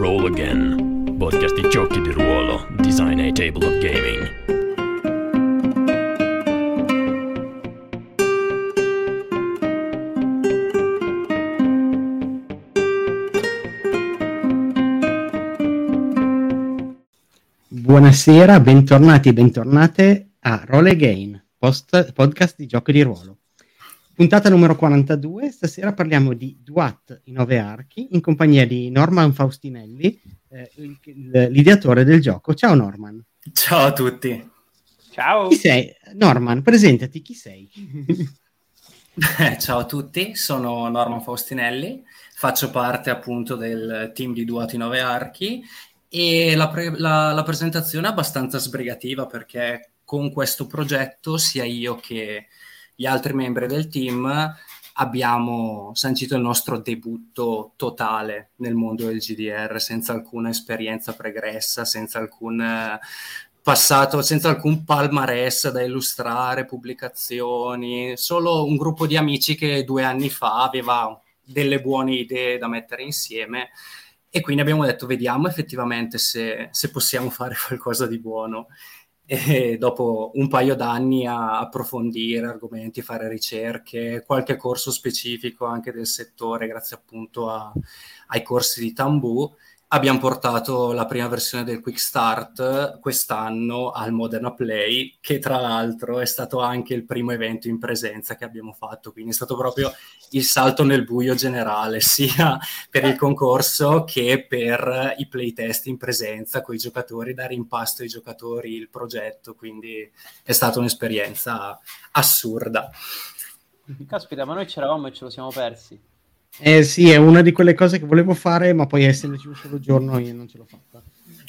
Roll Again, podcast di giochi di ruolo, design a table of gaming. Buonasera, bentornati e bentornate a Roll Again, podcast di giochi di ruolo. Puntata numero 42, stasera parliamo di Duat, i Nove Archi, in compagnia di Norman Faustinelli, l'ideatore del gioco. Ciao Norman. Ciao a tutti. Ciao. Chi sei? Norman, presentati, chi sei? Ciao a tutti, sono Norman Faustinelli, faccio parte appunto del team di Duat, i Nove Archi, e la presentazione è abbastanza sbrigativa perché con questo progetto sia io che gli altri membri del team abbiamo sancito il nostro debutto totale nel mondo del GDR, senza alcuna esperienza pregressa, senza alcun passato, senza alcun palmarès da illustrare, pubblicazioni, solo un gruppo di amici che 2 anni fa aveva delle buone idee da mettere insieme e quindi abbiamo detto vediamo effettivamente se possiamo fare qualcosa di buono. E dopo un paio d'anni a approfondire argomenti, fare ricerche, qualche corso specifico anche del settore, grazie appunto ai corsi di Tambù, abbiamo portato la prima versione del Quickstart quest'anno al Modena Play, che tra l'altro è stato anche il primo evento in presenza che abbiamo fatto, quindi è stato proprio il salto nel buio generale, sia per il concorso che per i playtest in presenza con i giocatori, dare impasto ai giocatori il progetto, quindi è stata un'esperienza assurda. Caspita, ma noi c'eravamo e ce lo siamo persi. Sì, è una di quelle cose che volevo fare, ma poi essendoci un solo giorno io non ce l'ho fatta.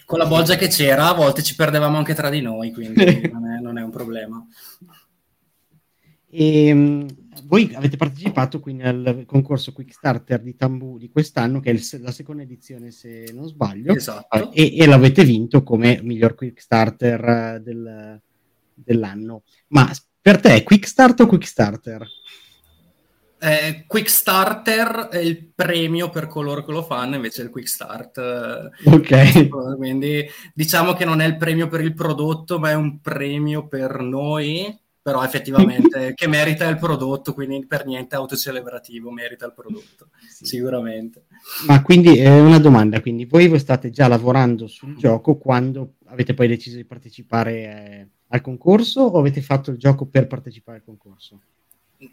Con la bolgia che c'era, a volte ci perdevamo anche tra di noi, quindi non è un problema. E voi avete partecipato quindi al concorso Quickstarter di Tambù di quest'anno, che è la seconda edizione se non sbaglio, esatto. e l'avete vinto come miglior Quickstarter dell'anno. Ma per te è Quickstart o Quickstarter? Quickstarter è il premio per coloro che lo fanno, invece è il Quickstart. Ok. Quindi diciamo che non è il premio per il prodotto, ma è un premio per noi, però effettivamente che merita il prodotto, quindi per niente autocelebrativo, merita il prodotto, sì. Sicuramente. Ma quindi una domanda, quindi voi state già lavorando sul gioco quando avete poi deciso di partecipare al concorso o avete fatto il gioco per partecipare al concorso?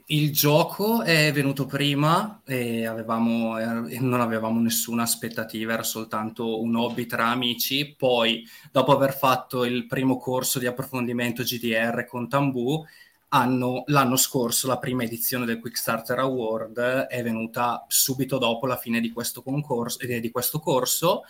Il gioco è venuto prima e non avevamo nessuna aspettativa, era soltanto un hobby tra amici. Poi, dopo aver fatto il primo corso di approfondimento GDR con Tambù, l'anno scorso la prima edizione del Quickstarter Award è venuta subito dopo la fine di questo concorso di questo corso.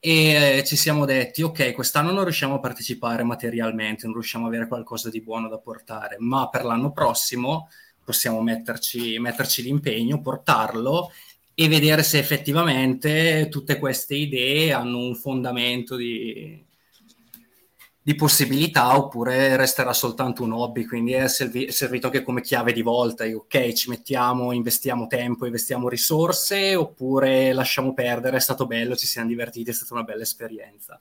E ci siamo detti, ok, quest'anno non riusciamo a partecipare materialmente, non riusciamo a avere qualcosa di buono da portare, ma per l'anno prossimo possiamo metterci l'impegno, portarlo e vedere se effettivamente tutte queste idee hanno un fondamento di possibilità oppure resterà soltanto un hobby, quindi è servito anche come chiave di volta, ok, ci mettiamo, investiamo tempo, investiamo risorse, oppure lasciamo perdere, è stato bello, ci siamo divertiti, è stata una bella esperienza.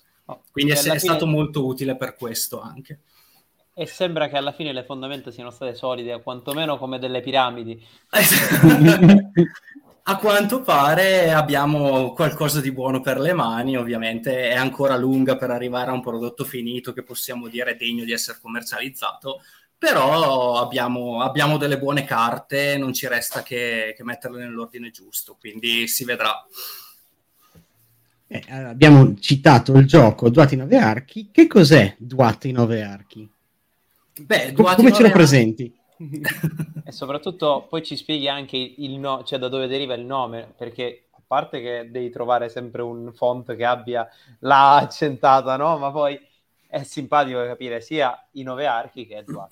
Quindi è stato molto utile per questo anche. E sembra che alla fine le fondamenta siano state solide, quantomeno come delle piramidi. A quanto pare abbiamo qualcosa di buono per le mani, ovviamente è ancora lunga per arrivare a un prodotto finito che possiamo dire degno di essere commercializzato, però abbiamo delle buone carte, non ci resta che metterle nell'ordine giusto, quindi si vedrà. Abbiamo citato il gioco Duat i Nove Archi, che cos'è Duat i Nove Archi? Beh, come ce lo presenti? E soprattutto poi ci spieghi anche cioè da dove deriva il nome, perché a parte che devi trovare sempre un font che abbia la accentata, no? Ma poi è simpatico capire sia i Nove Archi che Duat.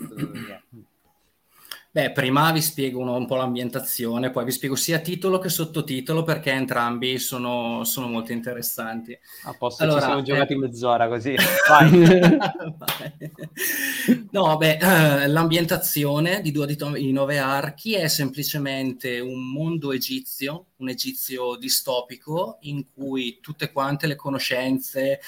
Beh, prima vi spiego un po' l'ambientazione, poi vi spiego sia titolo che sottotitolo perché entrambi sono molto interessanti. A posto, allora, ci siamo giocati mezz'ora così. Vai. No, beh, l'ambientazione di Duat i Nove Archi è semplicemente un mondo egizio, un Egizio distopico in cui tutte quante le conoscenze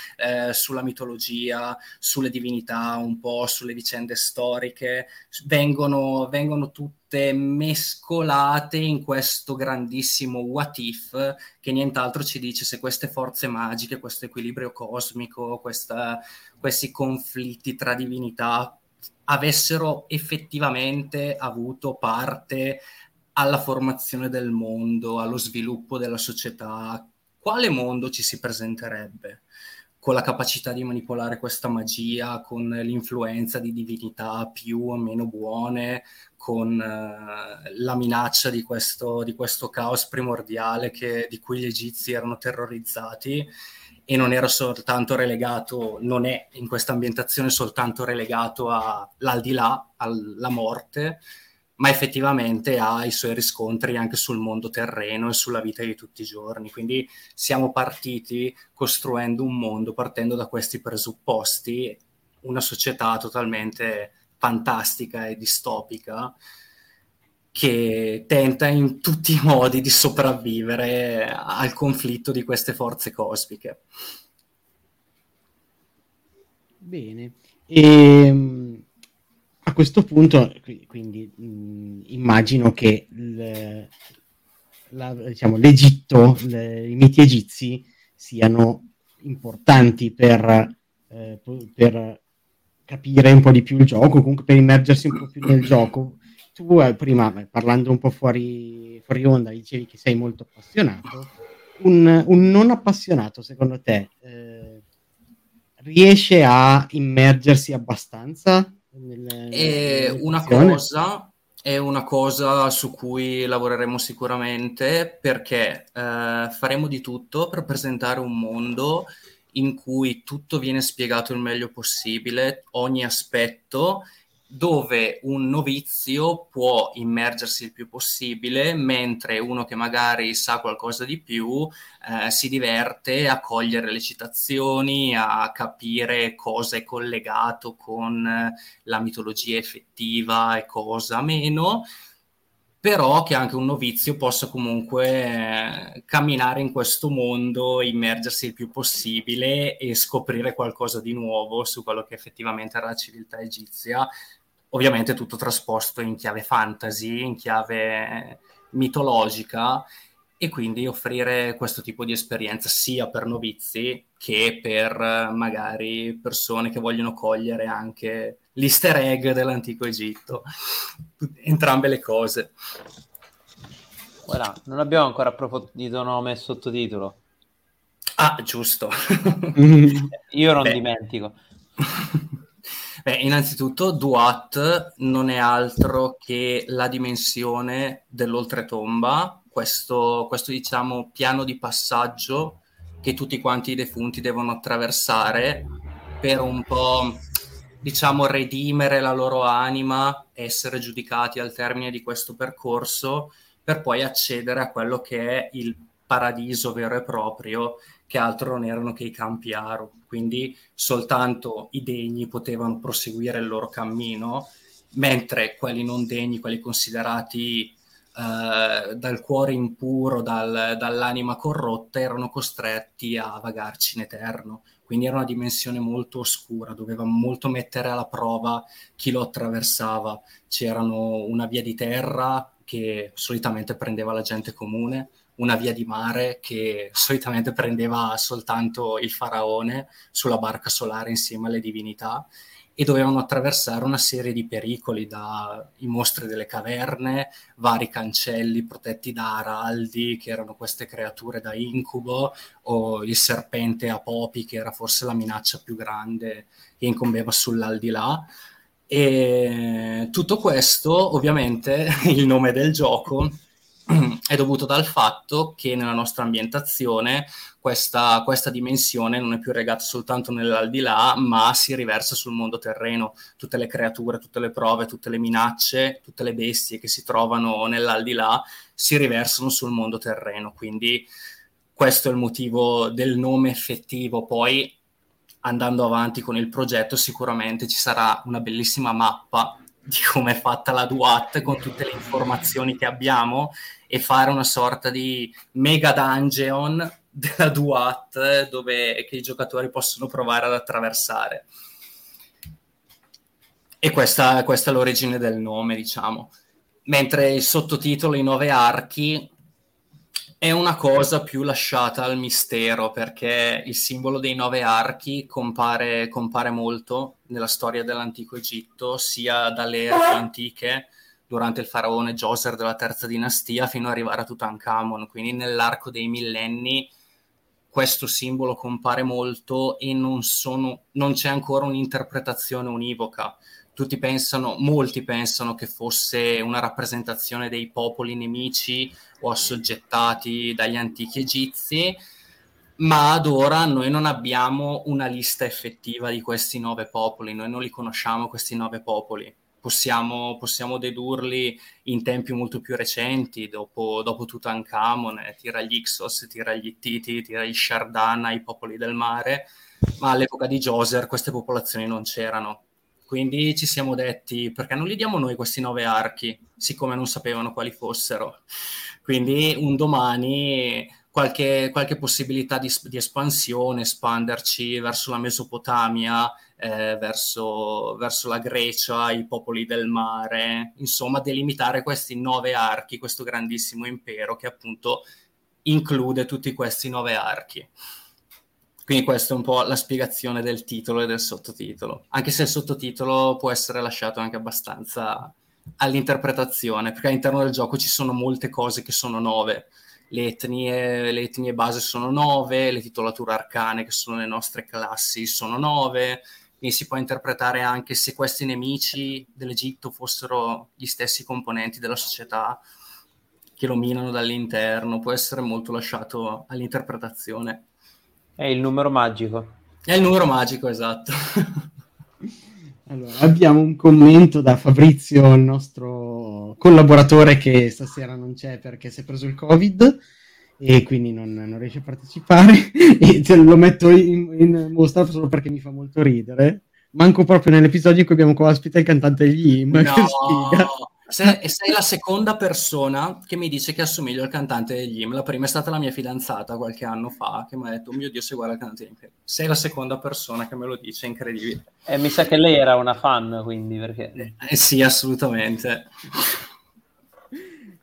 sulla mitologia, sulle divinità, un po' sulle vicende storiche vengono tutte mescolate in questo grandissimo what if, che nient'altro ci dice se queste forze magiche, questo equilibrio cosmico, questi conflitti tra divinità avessero effettivamente avuto parte alla formazione del mondo, allo sviluppo della società, quale mondo ci si presenterebbe? Con la capacità di manipolare questa magia, con l'influenza di divinità più o meno buone, con la minaccia di questo caos primordiale di cui gli Egizi erano terrorizzati, e non era soltanto relegato, non è in questa ambientazione soltanto relegato all'aldilà, alla morte, ma effettivamente ha i suoi riscontri anche sul mondo terreno e sulla vita di tutti i giorni. Quindi siamo partiti costruendo un mondo partendo da questi presupposti, una società totalmente fantastica e distopica che tenta in tutti i modi di sopravvivere al conflitto di queste forze cosmiche. Bene. A questo punto, quindi, immagino che diciamo, l'Egitto, i miti egizi siano importanti per capire un po' di più il gioco, comunque per immergersi un po' più nel gioco. Tu prima, parlando un po' fuori onda, dicevi che sei molto appassionato. Un non appassionato, secondo te, riesce a immergersi abbastanza? È una cosa su cui lavoreremo sicuramente, perché faremo di tutto per presentare un mondo in cui tutto viene spiegato il meglio possibile, ogni aspetto, dove un novizio può immergersi il più possibile, mentre uno che magari sa qualcosa di più si diverte a cogliere le citazioni, a capire cosa è collegato con la mitologia effettiva e cosa meno, però che anche un novizio possa comunque camminare in questo mondo, immergersi il più possibile e scoprire qualcosa di nuovo su quello che effettivamente era la civiltà egizia. Ovviamente tutto trasposto in chiave fantasy, in chiave mitologica, e quindi offrire questo tipo di esperienza sia per novizi che per magari persone che vogliono cogliere anche l'easter egg dell'antico Egitto, entrambe le cose. Voilà, non abbiamo ancora approfondito nome e sottotitolo. Ah, giusto. Io non dimentico. Beh, innanzitutto Duat non è altro che la dimensione dell'oltretomba, questo diciamo piano di passaggio che tutti quanti i defunti devono attraversare per un po', diciamo, redimere la loro anima, essere giudicati al termine di questo percorso per poi accedere a quello che è il paradiso vero e proprio, che altro non erano che i campi Aru. Quindi soltanto i degni potevano proseguire il loro cammino, mentre quelli non degni, quelli considerati dal cuore impuro, dall'anima corrotta, erano costretti a vagarci in eterno. Quindi era una dimensione molto oscura, doveva molto mettere alla prova chi lo attraversava. C'erano una via di terra che solitamente prendeva la gente comune, una via di mare che solitamente prendeva soltanto il faraone sulla barca solare insieme alle divinità, e dovevano attraversare una serie di pericoli, dai mostri delle caverne, vari cancelli protetti da araldi, che erano queste creature da incubo, o il serpente Apopi, che era forse la minaccia più grande che incombeva sull'aldilà. E tutto questo, ovviamente, il nome del gioco è dovuto dal fatto che nella nostra ambientazione questa dimensione non è più legata soltanto nell'aldilà, ma si riversa sul mondo terreno. Tutte le creature, tutte le prove, tutte le minacce, tutte le bestie che si trovano nell'aldilà si riversano sul mondo terreno. Quindi questo è il motivo del nome effettivo. Poi, andando avanti con il progetto, sicuramente ci sarà una bellissima mappa di come è fatta la Duat con tutte le informazioni che abbiamo e fare una sorta di mega dungeon della Duat dove che i giocatori possono provare ad attraversare. E questa è l'origine del nome, diciamo. Mentre il sottotitolo, i Nove Archi, è una cosa più lasciata al mistero, perché il simbolo dei nove archi compare molto nella storia dell'antico Egitto, sia dalle ere antiche, durante il faraone Djoser della terza dinastia, fino ad arrivare a Tutankhamon. Quindi nell'arco dei millenni questo simbolo compare molto e non c'è ancora un'interpretazione univoca. Molti pensano che fosse una rappresentazione dei popoli nemici o assoggettati dagli antichi egizi, ma ad ora noi non abbiamo una lista effettiva di questi 9 popoli, noi non li conosciamo questi 9 popoli, possiamo dedurli in tempi molto più recenti, dopo Tutankhamon, tira gli Hyksos, tira gli Titi, tira gli Shardana, i popoli del mare, ma all'epoca di Djoser queste popolazioni non c'erano. Quindi ci siamo detti, perché non li diamo noi questi 9 archi, siccome non sapevano quali fossero. Quindi un domani qualche possibilità di espansione, espanderci verso la Mesopotamia, verso la Grecia, i popoli del mare, insomma delimitare questi 9 archi, questo grandissimo impero che appunto include tutti questi 9 archi. Quindi questa è un po' la spiegazione del titolo e del sottotitolo, anche se il sottotitolo può essere lasciato anche abbastanza all'interpretazione, perché all'interno del gioco ci sono molte cose che sono 9, le etnie base sono 9, le titolature arcane che sono le nostre classi sono 9, quindi si può interpretare anche se questi nemici dell'Egitto fossero gli stessi componenti della società che lo minano dall'interno, può essere molto lasciato all'interpretazione. È il numero magico. È il numero magico, esatto. Allora, abbiamo un commento da Fabrizio, il nostro collaboratore che stasera non c'è perché si è preso il Covid e quindi non riesce a partecipare. E lo metto in mostra solo perché mi fa molto ridere. Manco proprio nell'episodio in cui abbiamo qua ospite il cantante degli Hymn. No, sei la seconda persona che mi dice che assomiglio al cantante degli Hymn. La prima è stata la mia fidanzata qualche anno fa che mi ha detto, mio Dio, sei uguale al cantante degli Hymn. Sei la seconda persona che me lo dice, è incredibile. Mi sa che lei era una fan, quindi, perché... sì, assolutamente.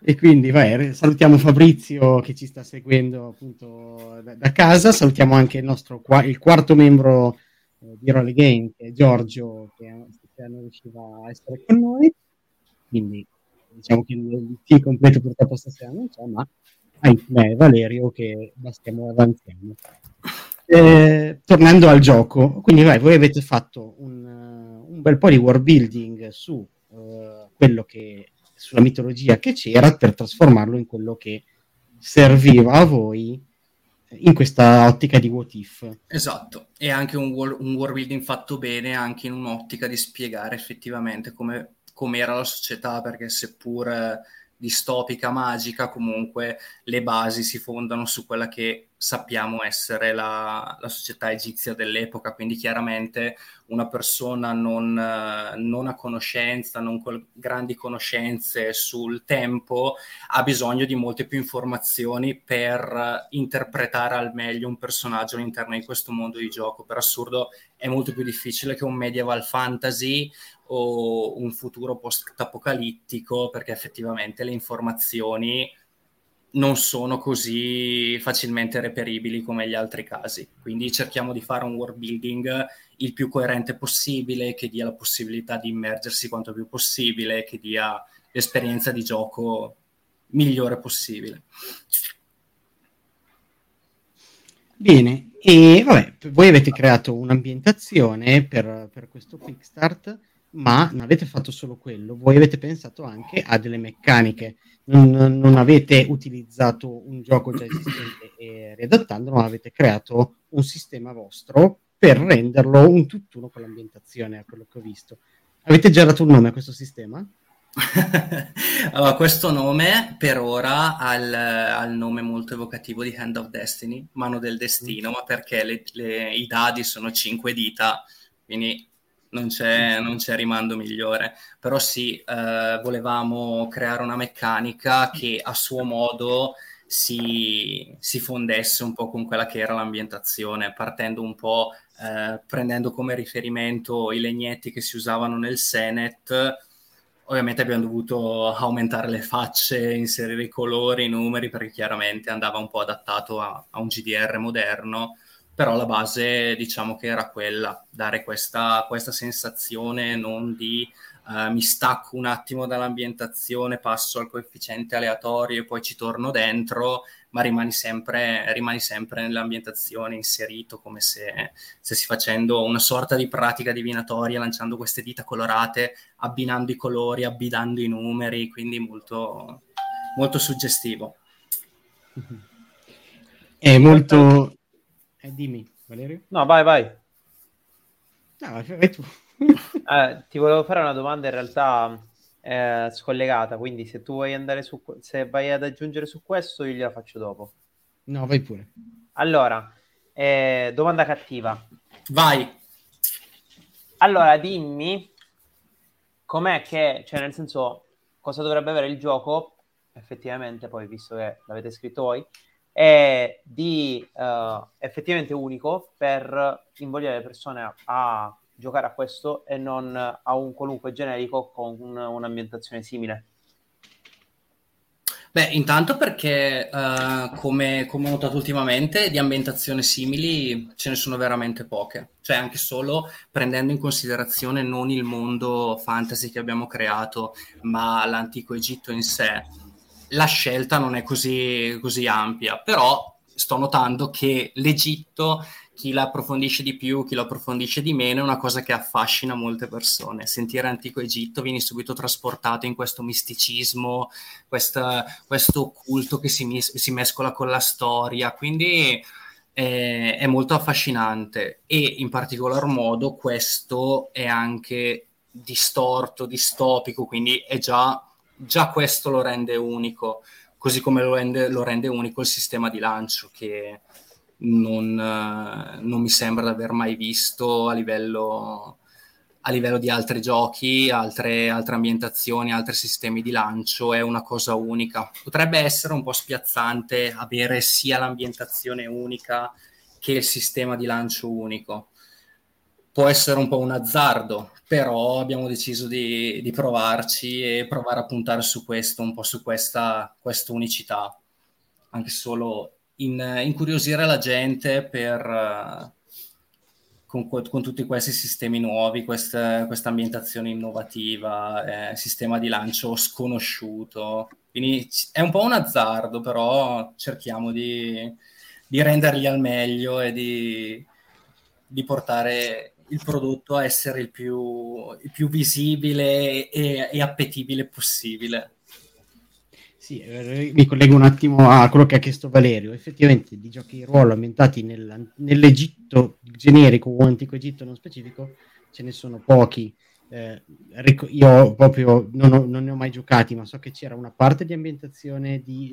E quindi vai, salutiamo Fabrizio che ci sta seguendo appunto da casa, salutiamo anche il nostro il quarto membro di Role Game, che è Giorgio, che non riusciva a essere con noi. Quindi diciamo che il team completo purtroppo stasera non c'è, ma hai me e Valerio che bastiamo e avanziamo. Tornando al gioco, quindi voi avete fatto un bel po' di world building su quello che sulla mitologia che c'era per trasformarlo in quello che serviva a voi in questa ottica di what if. Esatto, e anche un world building fatto bene anche in un'ottica di spiegare effettivamente come era la società, perché seppur distopica, magica, comunque le basi si fondano su quella che sappiamo essere la società egizia dell'epoca, quindi chiaramente una persona non ha conoscenza, non con grandi conoscenze sul tempo, ha bisogno di molte più informazioni per interpretare al meglio un personaggio all'interno di questo mondo di gioco. Per assurdo è molto più difficile che un medieval fantasy o un futuro post-apocalittico, perché effettivamente le informazioni non sono così facilmente reperibili come gli altri casi. Quindi cerchiamo di fare un world building il più coerente possibile, che dia la possibilità di immergersi quanto più possibile, che dia l'esperienza di gioco migliore possibile. Bene, e voi avete creato un'ambientazione per questo Quickstart, ma non avete fatto solo quello, voi avete pensato anche a delle meccaniche, non avete utilizzato un gioco già esistente e riadattandolo, ma avete creato un sistema vostro per renderlo un tutt'uno con l'ambientazione, a quello che ho visto. Avete già dato un nome a questo sistema? Allora, questo nome per ora ha il nome molto evocativo di Hand of Destiny, mano del destino, ma perché i dadi sono 5 dita, quindi Non c'è rimando migliore, però sì, volevamo creare una meccanica che a suo modo si fondesse un po' con quella che era l'ambientazione, partendo un po', prendendo come riferimento i legnetti che si usavano nel Senet. Ovviamente abbiamo dovuto aumentare le facce, inserire i colori, i numeri, perché chiaramente andava un po' adattato a un GDR moderno, però la base diciamo che era quella, dare questa sensazione non di mi stacco un attimo dall'ambientazione, passo al coefficiente aleatorio e poi ci torno dentro, ma rimani sempre nell'ambientazione, inserito come se stessi facendo una sorta di pratica divinatoria, lanciando queste dita colorate, abbinando i colori, abbinando i numeri, quindi molto, molto suggestivo. È molto... dimmi, Valerio. No, vai. No, vai tu. Ti volevo fare una domanda in realtà scollegata, quindi se tu vuoi andare su, se vai ad aggiungere su questo, io gliela faccio dopo. No, vai pure. Allora, domanda cattiva. Vai. Allora, dimmi com'è che, cioè nel senso, cosa dovrebbe avere il gioco, effettivamente, poi visto che l'avete scritto voi, è di effettivamente unico per invogliare le persone a giocare a questo e non a un qualunque generico con un'ambientazione simile. Beh, intanto perché come ho notato ultimamente, di ambientazioni simili ce ne sono veramente poche, cioè anche solo prendendo in considerazione non il mondo fantasy che abbiamo creato, ma l'antico Egitto in sé. La scelta non è così ampia, però sto notando che l'Egitto, chi la approfondisce di più, chi la approfondisce di meno, è una cosa che affascina molte persone. Sentire antico Egitto, vieni subito trasportato in questo misticismo, questo culto che si mescola con la storia, quindi è molto affascinante. E in particolar modo questo è anche distorto, distopico, quindi è già questo lo rende unico, così come lo rende unico il sistema di lancio, che non mi sembra di aver mai visto a livello di altri giochi, altre ambientazioni, altri sistemi di lancio. È una cosa unica. Potrebbe essere un po' spiazzante avere sia l'ambientazione unica che il sistema di lancio unico. Può essere un po' un azzardo, però abbiamo deciso di provarci e provare a puntare su questo, un po' su questa unicità, anche solo incuriosire la gente con tutti questi sistemi nuovi, questa ambientazione innovativa, sistema di lancio sconosciuto. Quindi è un po' un azzardo, però cerchiamo di renderli al meglio e di portare il prodotto a essere il più visibile e appetibile possibile. Sì, mi collego un attimo a quello che ha chiesto Valerio. Effettivamente di giochi di ruolo ambientati nell'Egitto generico o antico Egitto non specifico ce ne sono pochi. Io proprio non ne ho mai giocati, ma so che c'era una parte di ambientazione di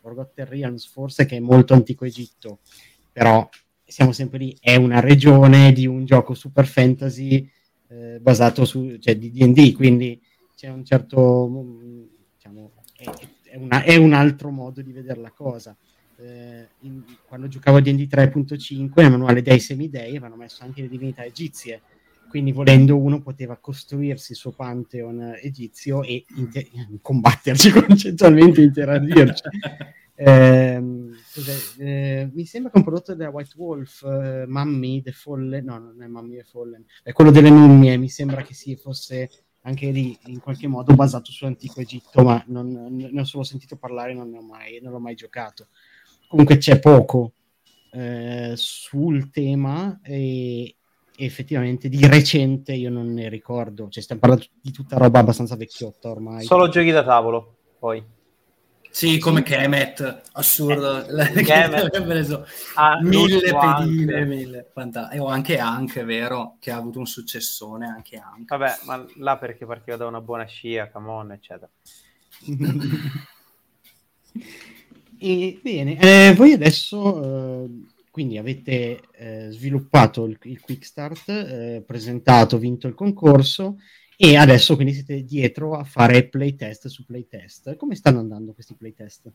Forgotten Realms, forse, che è molto antico Egitto, però siamo sempre lì, è una regione di un gioco super fantasy basato su, cioè, di D&D, quindi c'è un certo, diciamo, è un altro modo di vedere la cosa. Quando giocavo a D&D 3.5, nel manuale dei semidei avevano messo anche le divinità egizie, quindi volendo uno poteva costruirsi il suo pantheon egizio e combatterci concettualmente, interagirci. Mi sembra che un prodotto della White Wolf, Mummy the Fallen, no, non è Mummy the Fallen, è quello delle mummie, mi sembra che sì, fosse anche lì in qualche modo basato sull'antico Egitto, ma ne ho solo sentito parlare, non l'ho mai giocato. Comunque c'è poco sul tema e effettivamente di recente io non ne ricordo, cioè stiamo parlando di tutta roba abbastanza vecchiotta ormai. Solo giochi da tavolo, poi. Sì, come Kemet, assurdo. Kemet ha preso 1000 pedine. E ho anche, vero, che ha avuto un successone, anche. Vabbè, ma là perché partiva da una buona scia, Camon, eccetera. E bene, voi adesso Quindi avete sviluppato il Quickstart, presentato, vinto il concorso e adesso quindi siete dietro a fare playtest su playtest. Come stanno andando questi playtest?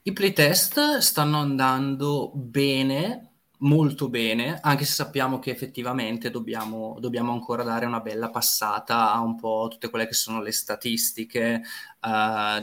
I playtest stanno andando bene, molto bene, anche se sappiamo che effettivamente dobbiamo ancora dare una bella passata a un po' tutte quelle che sono le statistiche,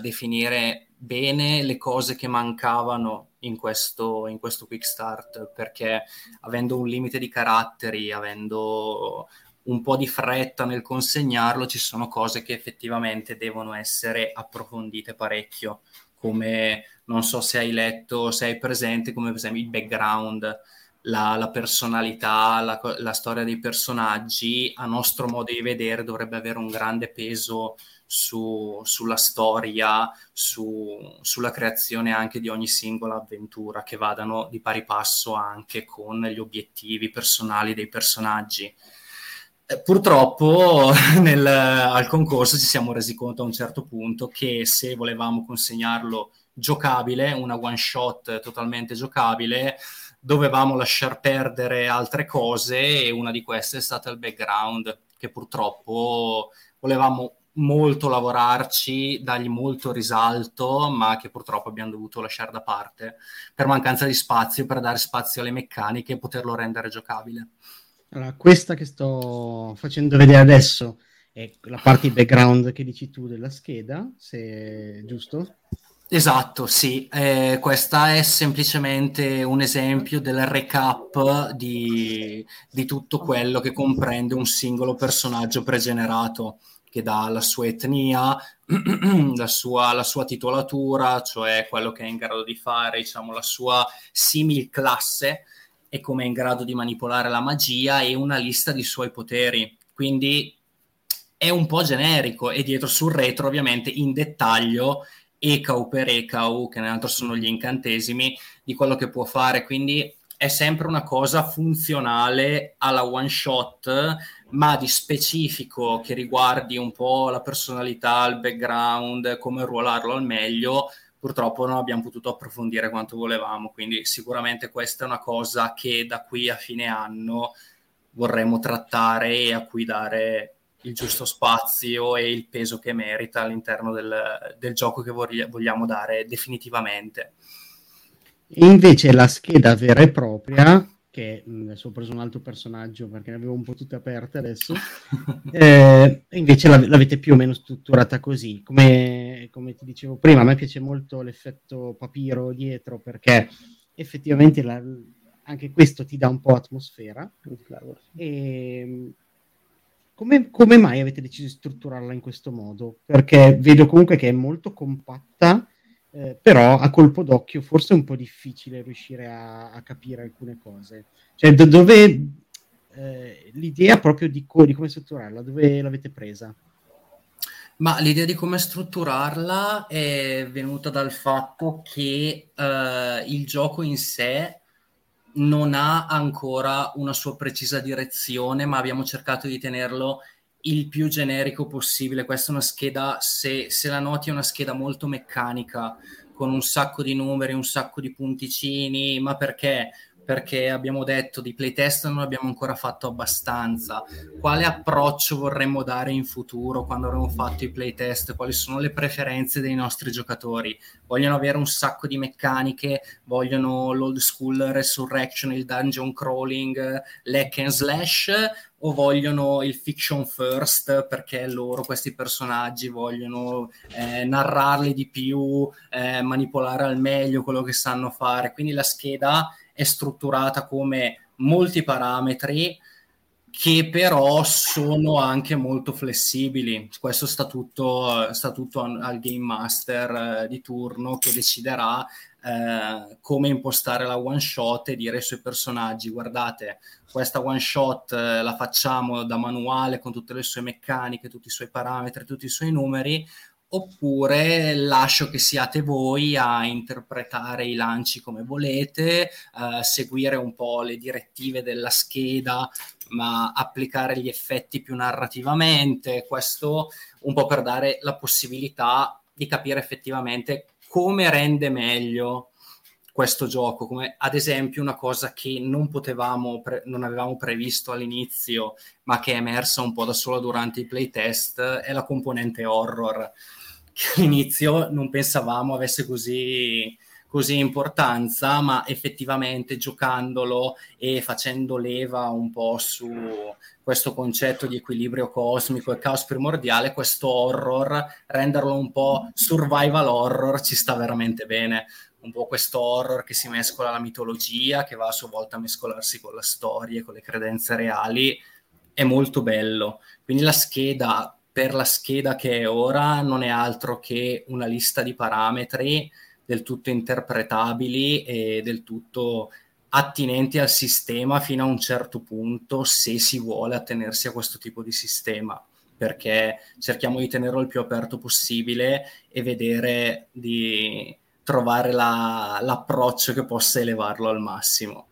definire bene le cose che mancavano in questo quick start, perché avendo un limite di caratteri, avendo un po' di fretta nel consegnarlo, ci sono cose che effettivamente devono essere approfondite parecchio, come, non so se hai letto, se hai presente, come per esempio il background, la personalità, la storia dei personaggi. A nostro modo di vedere dovrebbe avere un grande peso sulla storia, sulla creazione anche di ogni singola avventura, che vadano di pari passo anche con gli obiettivi personali dei personaggi. Purtroppo al concorso ci siamo resi conto a un certo punto che se volevamo consegnarlo giocabile, una one shot totalmente giocabile, dovevamo lasciar perdere altre cose, e una di queste è stata il background, che purtroppo volevamo molto lavorarci, dargli molto risalto, ma che purtroppo abbiamo dovuto lasciare da parte per mancanza di spazio, per dare spazio alle meccaniche e poterlo rendere giocabile. Allora, questa che sto facendo vedere adesso è la parte di background che dici tu della scheda, se giusto? Esatto, sì. Questa è semplicemente un esempio del recap di tutto quello che comprende un singolo personaggio pregenerato, che dà la sua etnia, la sua titolatura, cioè quello che è in grado di fare, diciamo, la sua simil classe e come è in grado di manipolare la magia, e una lista di suoi poteri. Quindi è un po' generico, e dietro sul retro ovviamente in dettaglio Ekau per Ekau, che nell'altro sono gli incantesimi, di quello che può fare. Quindi è sempre una cosa funzionale alla one shot, ma di specifico che riguardi un po' la personalità, il background, come ruolarlo al meglio. Purtroppo non abbiamo potuto approfondire quanto volevamo, quindi sicuramente questa è una cosa che da qui a fine anno vorremmo trattare e a cui dare il giusto spazio e il peso che merita all'interno del gioco che vogliamo dare definitivamente. Invece la scheda vera e propria, che adesso ho preso un altro personaggio perché ne avevo un po' tutte aperte adesso, invece l'avete più o meno strutturata così. Come ti dicevo prima, a me piace molto l'effetto papiro dietro, perché effettivamente anche questo ti dà un po' atmosfera. E come mai avete deciso di strutturarla in questo modo? Perché vedo comunque che è molto compatta. Però a colpo d'occhio forse è un po' difficile riuscire a capire alcune cose, cioè dove l'idea proprio di come strutturarla, dove l'avete presa? Ma l'idea di come strutturarla è venuta dal fatto che il gioco in sé non ha ancora una sua precisa direzione, ma abbiamo cercato di tenerlo il più generico possibile. Questa è una scheda, se la noti, è una scheda molto meccanica, con un sacco di numeri, un sacco di punticini, ma perché? Perché abbiamo detto di playtest non abbiamo ancora fatto abbastanza. Quale approccio vorremmo dare in futuro quando avremo fatto i playtest? Quali sono le preferenze dei nostri giocatori? Vogliono avere un sacco di meccaniche, vogliono l'old school resurrection, il dungeon crawling, l'hack and slash, o vogliono il fiction first, perché loro, questi personaggi, vogliono narrarli di più, manipolare al meglio quello che sanno fare. Quindi la scheda è strutturata come molti parametri che però sono anche molto flessibili. Questo sta tutto al game master di turno, che deciderà come impostare la one shot e dire ai suoi personaggi: guardate, questa one shot la facciamo da manuale con tutte le sue meccaniche, tutti i suoi parametri, tutti i suoi numeri, oppure lascio che siate voi a interpretare i lanci come volete, seguire un po' le direttive della scheda, ma applicare gli effetti più narrativamente. Questo un po' per dare la possibilità di capire effettivamente come rende meglio questo gioco, come ad esempio una cosa che non avevamo previsto all'inizio, ma che è emersa un po' da sola durante i playtest, è la componente horror, che all'inizio non pensavamo avesse così importanza, ma effettivamente giocandolo e facendo leva un po' su questo concetto di equilibrio cosmico e caos primordiale, questo horror, renderlo un po' survival horror, ci sta veramente bene. Un po' questo horror che si mescola alla mitologia, che va a sua volta a mescolarsi con la storia e con le credenze reali, è molto bello. Quindi la scheda che è ora non è altro che una lista di parametri del tutto interpretabili e del tutto attinenti al sistema fino a un certo punto, se si vuole attenersi a questo tipo di sistema, perché cerchiamo di tenerlo il più aperto possibile e vedere di trovare l'approccio che possa elevarlo al massimo.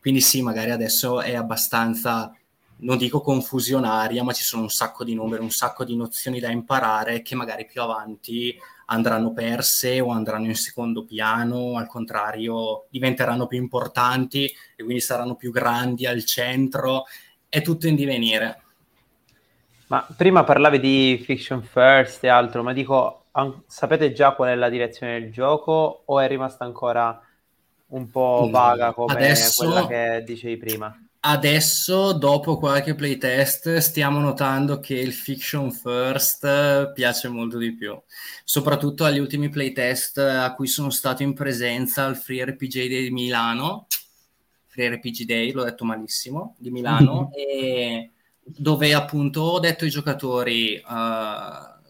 Quindi sì, magari adesso è abbastanza, non dico confusionaria, ma ci sono un sacco di numeri, un sacco di nozioni da imparare che magari più avanti andranno perse o andranno in secondo piano, al contrario diventeranno più importanti e quindi saranno più grandi al centro. È tutto in divenire. Ma prima parlavi di fiction first e altro, ma dico, sapete già qual è la direzione del gioco o è rimasta ancora un po' vaga come adesso, quella che dicevi prima? Adesso, dopo qualche playtest, stiamo notando che il fiction first piace molto di più, soprattutto agli ultimi playtest a cui sono stato in presenza al Free RPG Day di Milano, Free RPG Day, l'ho detto malissimo, di Milano, e dove appunto ho detto ai giocatori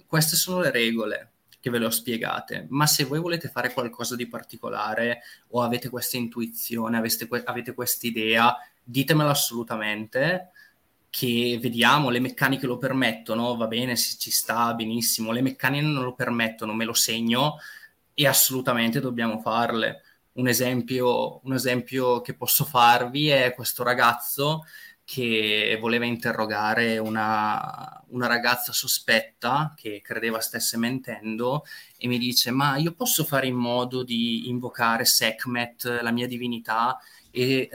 queste sono le regole che ve le ho spiegate, ma se voi volete fare qualcosa di particolare o avete questa intuizione, avete quest'idea, ditemelo assolutamente, che vediamo, le meccaniche lo permettono, va bene, ci sta benissimo, le meccaniche non lo permettono, me lo segno e assolutamente dobbiamo farle. Un esempio che posso farvi è questo ragazzo che voleva interrogare una ragazza sospetta che credeva stesse mentendo e mi dice: ma io posso fare in modo di invocare Sekhmet, la mia divinità, e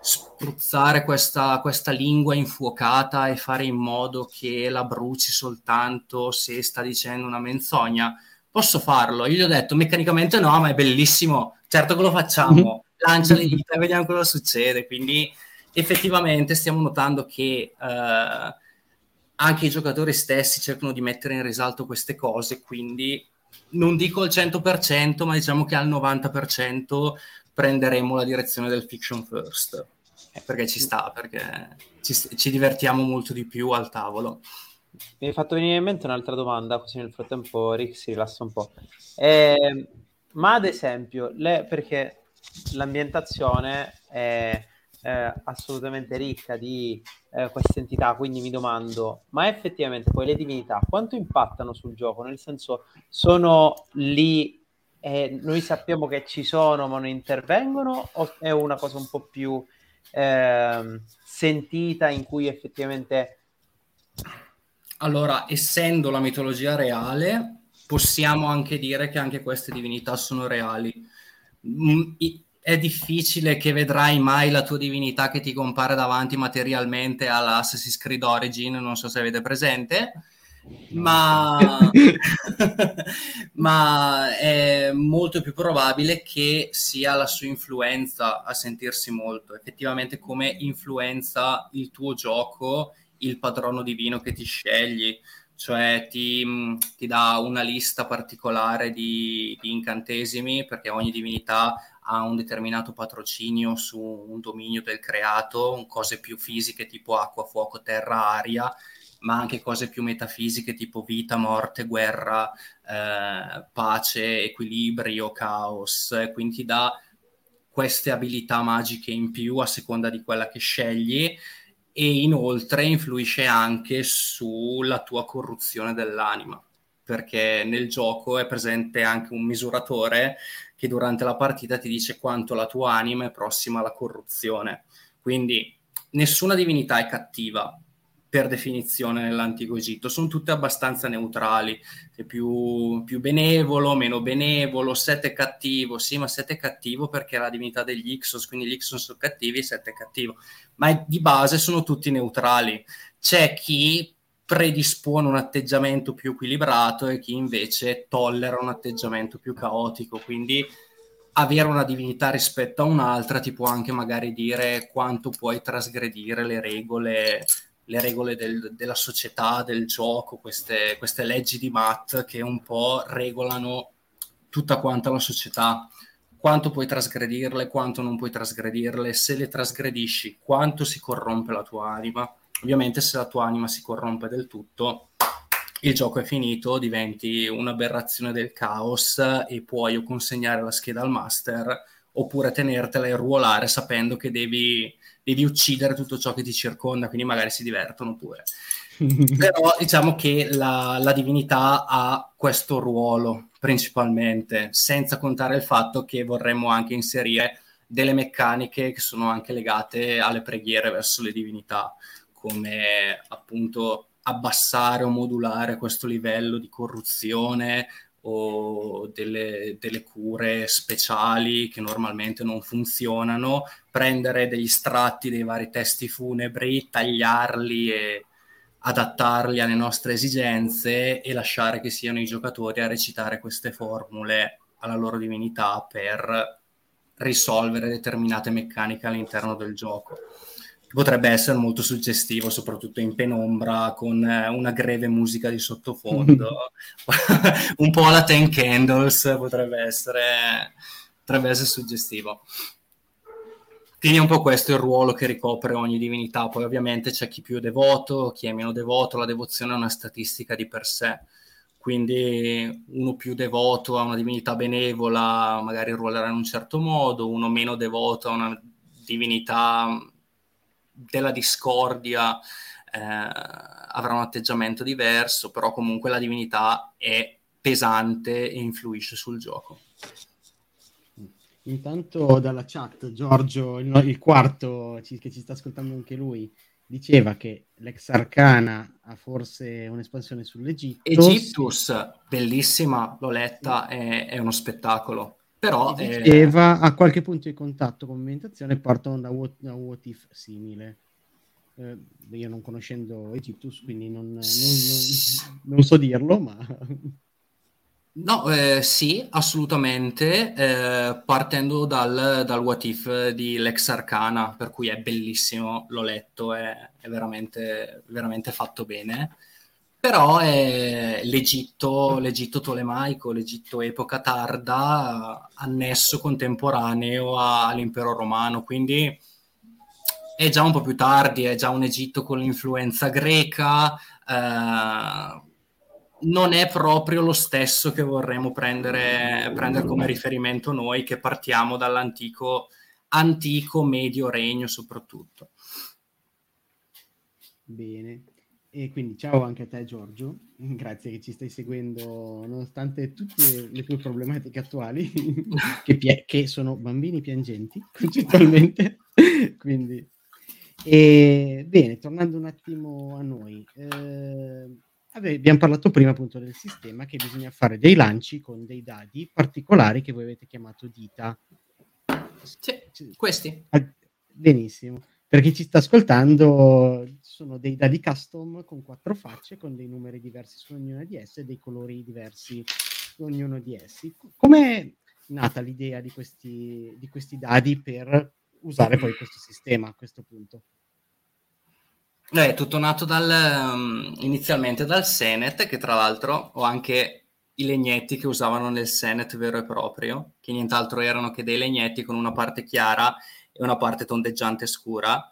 spruzzare questa lingua infuocata e fare in modo che la bruci soltanto se sta dicendo una menzogna? Posso farlo? Io gli ho detto meccanicamente no, ma è bellissimo, certo che lo facciamo, lancia le dita e vediamo cosa succede. Quindi effettivamente stiamo notando che anche i giocatori stessi cercano di mettere in risalto queste cose, quindi non dico al 100%, ma diciamo che al 90% prenderemo la direzione del fiction first, perché ci sta, perché ci divertiamo molto di più al tavolo. Mi hai fatto venire in mente un'altra domanda, così nel frattempo Rick si rilassa un po'. Ma ad esempio, perché l'ambientazione è assolutamente ricca di queste entità, quindi mi domando, ma effettivamente poi le divinità quanto impattano sul gioco? Nel senso, sono lì e noi sappiamo che ci sono ma non intervengono, o è una cosa un po' più sentita in cui effettivamente... Allora, essendo la mitologia reale, possiamo anche dire che anche queste divinità sono reali. È difficile che vedrai mai la tua divinità che ti compare davanti materialmente alla Assassin's Creed Origin, non so se avete presente, ma ma è molto più probabile che sia la sua influenza a sentirsi molto, effettivamente come influenza il tuo gioco, il padrono divino che ti scegli, cioè ti dà una lista particolare di incantesimi, perché ogni divinità ha un determinato patrocinio su un dominio del creato, cose più fisiche tipo acqua, fuoco, terra, aria, ma anche cose più metafisiche tipo vita, morte, guerra, pace, equilibrio, caos. Quindi ti dà queste abilità magiche in più a seconda di quella che scegli, e inoltre influisce anche sulla tua corruzione dell'anima, perché nel gioco è presente anche un misuratore che durante la partita ti dice quanto la tua anima è prossima alla corruzione. Quindi nessuna divinità è cattiva, per definizione nell'Antico Egitto, sono tutte abbastanza neutrali, è più benevolo, meno benevolo, Set è cattivo, sì, ma Set è cattivo perché è la divinità degli Hyksos, quindi gli Hyksos sono cattivi, Set è cattivo, ma di base sono tutti neutrali. C'è chi predispone un atteggiamento più equilibrato e chi invece tollera un atteggiamento più caotico, quindi avere una divinità rispetto a un'altra ti può anche magari dire quanto puoi trasgredire le regole della società, del gioco, queste leggi di Matt che un po' regolano tutta quanta la società, quanto puoi trasgredirle, quanto non puoi trasgredirle, se le trasgredisci quanto si corrompe la tua anima. Ovviamente se la tua anima si corrompe del tutto, il gioco è finito, diventi un'aberrazione del caos e puoi o consegnare la scheda al master oppure tenertela e ruolare sapendo che devi uccidere tutto ciò che ti circonda, quindi magari si divertono pure. Però diciamo che la divinità ha questo ruolo principalmente, senza contare il fatto che vorremmo anche inserire delle meccaniche che sono anche legate alle preghiere verso le divinità, come appunto abbassare o modulare questo livello di corruzione o delle cure speciali che normalmente non funzionano, prendere degli strati dei vari testi funebri, tagliarli e adattarli alle nostre esigenze e lasciare che siano i giocatori a recitare queste formule alla loro divinità per risolvere determinate meccaniche all'interno del gioco. Potrebbe essere molto suggestivo, soprattutto in penombra, con una greve musica di sottofondo, un po' alla Ten Candles, potrebbe essere suggestivo. Quindi è un po' questo il ruolo che ricopre ogni divinità. Poi ovviamente c'è chi più è devoto, chi è meno devoto, la devozione è una statistica di per sé. Quindi uno più devoto a una divinità benevola magari ruolerà in un certo modo, uno meno devoto a una divinità della discordia avrà un atteggiamento diverso, però comunque la divinità è pesante e influisce sul gioco. Intanto dalla chat Giorgio, il quarto che ci sta ascoltando anche lui, diceva che Lex Arcana ha forse un'espansione sull'Egitto. Aegyptus, bellissima, l'ho letta, è uno spettacolo. Però diceva a qualche punto di contatto con l'ambientazione porta da what if simile. Io non conoscendo Aegyptus, quindi non so dirlo, ma no, sì, assolutamente, partendo dal what if di Lex Arcana, per cui è bellissimo, l'ho letto, è veramente, veramente fatto bene. Però è l'Egitto tolemaico, l'Egitto epoca tarda, annesso contemporaneo all'impero romano, quindi è già un po' più tardi, è già un Egitto con l'influenza greca, non è proprio lo stesso che vorremmo prendere come riferimento noi, che partiamo dall'antico medio regno soprattutto. Bene. E quindi ciao anche a te Giorgio, grazie che ci stai seguendo nonostante tutte le tue problematiche attuali che sono bambini piangenti concettualmente. Quindi bene, tornando un attimo a noi, abbiamo parlato prima appunto del sistema, che bisogna fare dei lanci con dei dadi particolari che voi avete chiamato dita. Sì, questi benissimo. Per chi ci sta ascoltando, sono dei dadi custom con 4 facce, con dei numeri diversi su ognuna di esse e dei colori diversi su ognuno di essi. Com'è nata l'idea di questi dadi per usare poi questo sistema a questo punto? È tutto nato inizialmente dal Senet, che tra l'altro ho anche i legnetti che usavano nel Senet vero e proprio, che nient'altro erano che dei legnetti con una parte chiara e una parte tondeggiante scura.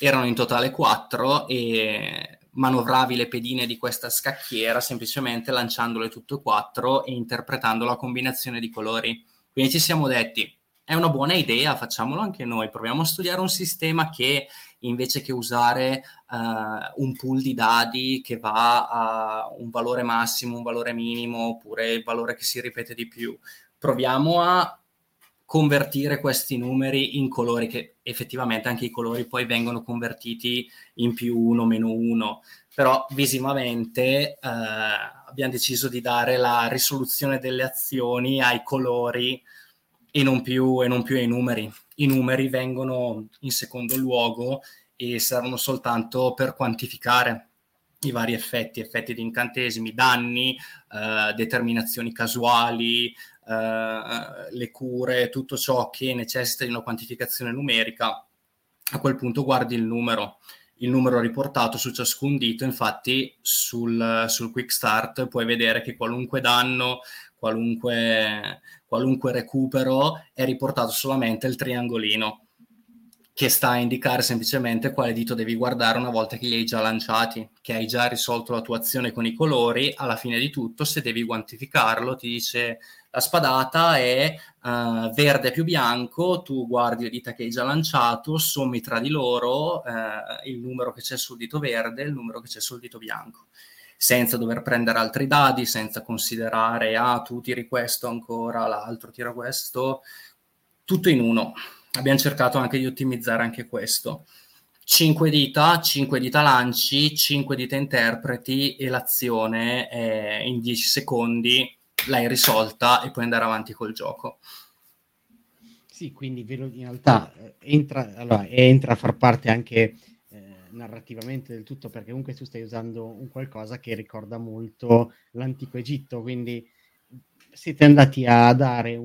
Erano in totale 4 e manovravi le pedine di questa scacchiera semplicemente lanciandole tutte e 4 e interpretando la combinazione di colori. Quindi ci siamo detti, è una buona idea, facciamolo anche noi, proviamo a studiare un sistema che invece che usare un pool di dadi che va a un valore massimo, un valore minimo, oppure il valore che si ripete di più, proviamo a convertire questi numeri in colori, che effettivamente anche i colori poi vengono convertiti in +1, -1, però visivamente abbiamo deciso di dare la risoluzione delle azioni ai colori e non più ai numeri. I numeri vengono in secondo luogo e servono soltanto per quantificare i vari effetti di incantesimi, danni, determinazioni casuali, le cure, tutto ciò che necessita di una quantificazione numerica. A quel punto guardi il numero riportato su ciascun dito. Infatti sul Quick Start puoi vedere che qualunque danno, qualunque recupero è riportato solamente il triangolino, che sta a indicare semplicemente quale dito devi guardare una volta che li hai già lanciati, che hai già risolto la tua azione con i colori. Alla fine di tutto, se devi quantificarlo, ti dice la spadata è verde più bianco, tu guardi le dita che hai già lanciato, sommi tra di loro il numero che c'è sul dito verde e il numero che c'è sul dito bianco, senza dover prendere altri dadi, senza considerare tu tiri questo ancora, l'altro tira questo, tutto in uno. Abbiamo cercato anche di ottimizzare anche questo. 5 dita lanci, 5 dita interpreti e l'azione in 10 secondi l'hai risolta e puoi andare avanti col gioco. Sì, quindi in realtà entra a far parte anche narrativamente del tutto, perché comunque tu stai usando un qualcosa che ricorda molto l'antico Egitto, quindi siete andati a dare